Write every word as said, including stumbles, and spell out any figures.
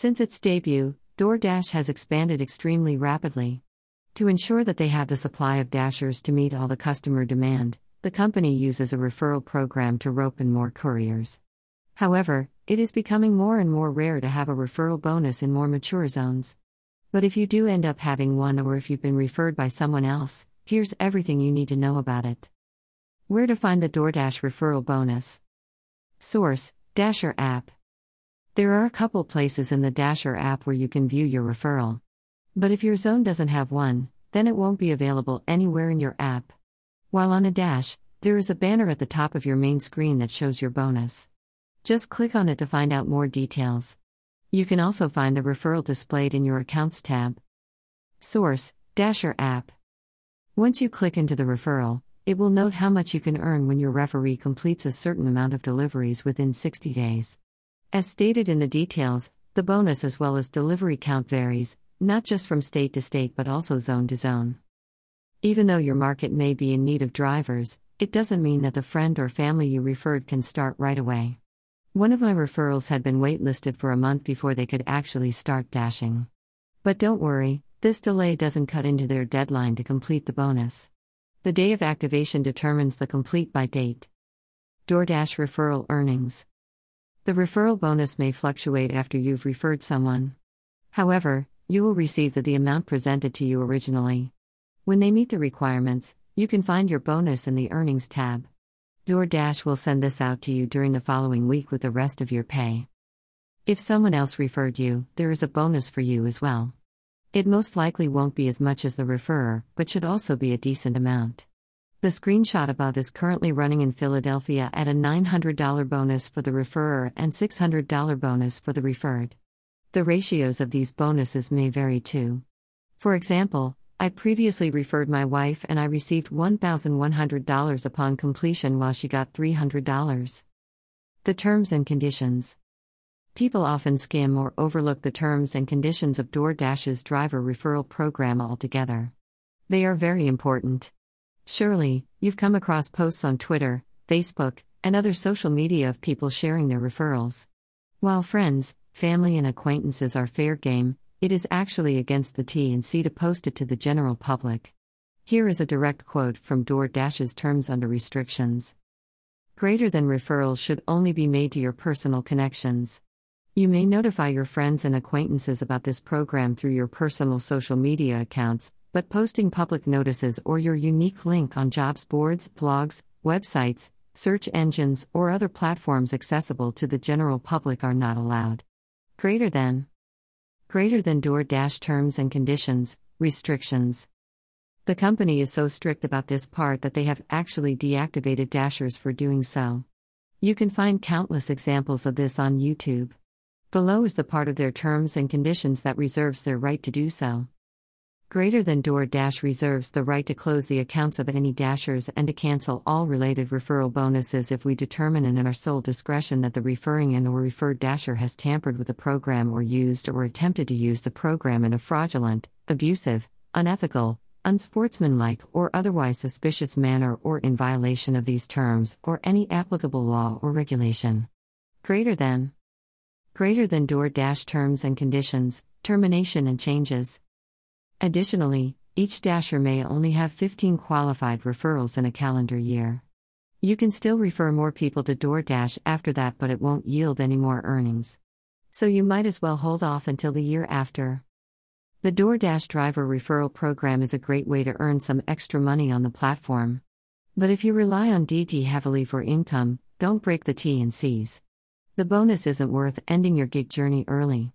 Since its debut, DoorDash has expanded extremely rapidly. To ensure that they have the supply of Dashers to meet all the customer demand, the company uses a referral program to rope in more couriers. However, it is becoming more and more rare to have a referral bonus in more mature zones. But if you do end up having one, or if you've been referred by someone else, here's everything you need to know about it. Where to find the DoorDash referral bonus? Source: Dasher app. There are a couple places in the Dasher app where you can view your referral. But if your zone doesn't have one, then it won't be available anywhere in your app. While on a Dash, there is a banner at the top of your main screen that shows your bonus. Just click on it to find out more details. You can also find the referral displayed in your Accounts tab. Source: Dasher app. Once you click into the referral, it will note how much you can earn when your referee completes a certain amount of deliveries within sixty days. As stated in the details, the bonus as well as delivery count varies, not just from state to state but also zone to zone. Even though your market may be in need of drivers, it doesn't mean that the friend or family you referred can start right away. One of my referrals had been waitlisted for a month before they could actually start dashing. But don't worry, this delay doesn't cut into their deadline to complete the bonus. The day of activation determines the complete by date. DoorDash referral earnings. The referral bonus may fluctuate after you've referred someone. However, you will receive the, the amount presented to you originally. When they meet the requirements, you can find your bonus in the Earnings tab. DoorDash will send this out to you during the following week with the rest of your pay. If someone else referred you, there is a bonus for you as well. It most likely won't be as much as the referrer, but should also be a decent amount. The screenshot above is currently running in Philadelphia at a nine hundred dollars bonus for the referrer and six hundred dollars bonus for the referred. The ratios of these bonuses may vary too. For example, I previously referred my wife and I received one thousand one hundred dollars upon completion while she got three hundred dollars. The terms and conditions. People often skim or overlook the terms and conditions of DoorDash's driver referral program altogether. They are very important. Surely, you've come across posts on Twitter, Facebook, and other social media of people sharing their referrals. While friends, family, and acquaintances are fair game, it is actually against the T and C to post it to the general public. Here is a direct quote from DoorDash's terms under restrictions. Greater than referrals should only be made to your personal connections. You may notify your friends and acquaintances about this program through your personal social media accounts, but posting public notices or your unique link on jobs boards, blogs, websites, search engines, or other platforms accessible to the general public are not allowed. Greater than. Greater than DoorDash terms and conditions, restrictions. The company is so strict about this part that they have actually deactivated Dashers for doing so. You can find countless examples of this on YouTube. Below is the part of their terms and conditions that reserves their right to do so. Greater than DoorDash reserves the right to close the accounts of any Dashers and to cancel all related referral bonuses if we determine in our sole discretion that the referring and or referred Dasher has tampered with the program or used or attempted to use the program in a fraudulent, abusive, unethical, unsportsmanlike or otherwise suspicious manner or in violation of these terms or any applicable law or regulation. Greater than. Greater than DoorDash terms and conditions, termination and changes. Additionally, each Dasher may only have fifteen qualified referrals in a calendar year. You can still refer more people to DoorDash after that, but it won't yield any more earnings. So you might as well hold off until the year after. The DoorDash driver referral program is a great way to earn some extra money on the platform. But if you rely on D D heavily for income, don't break the T and C's. The bonus isn't worth ending your gig journey early.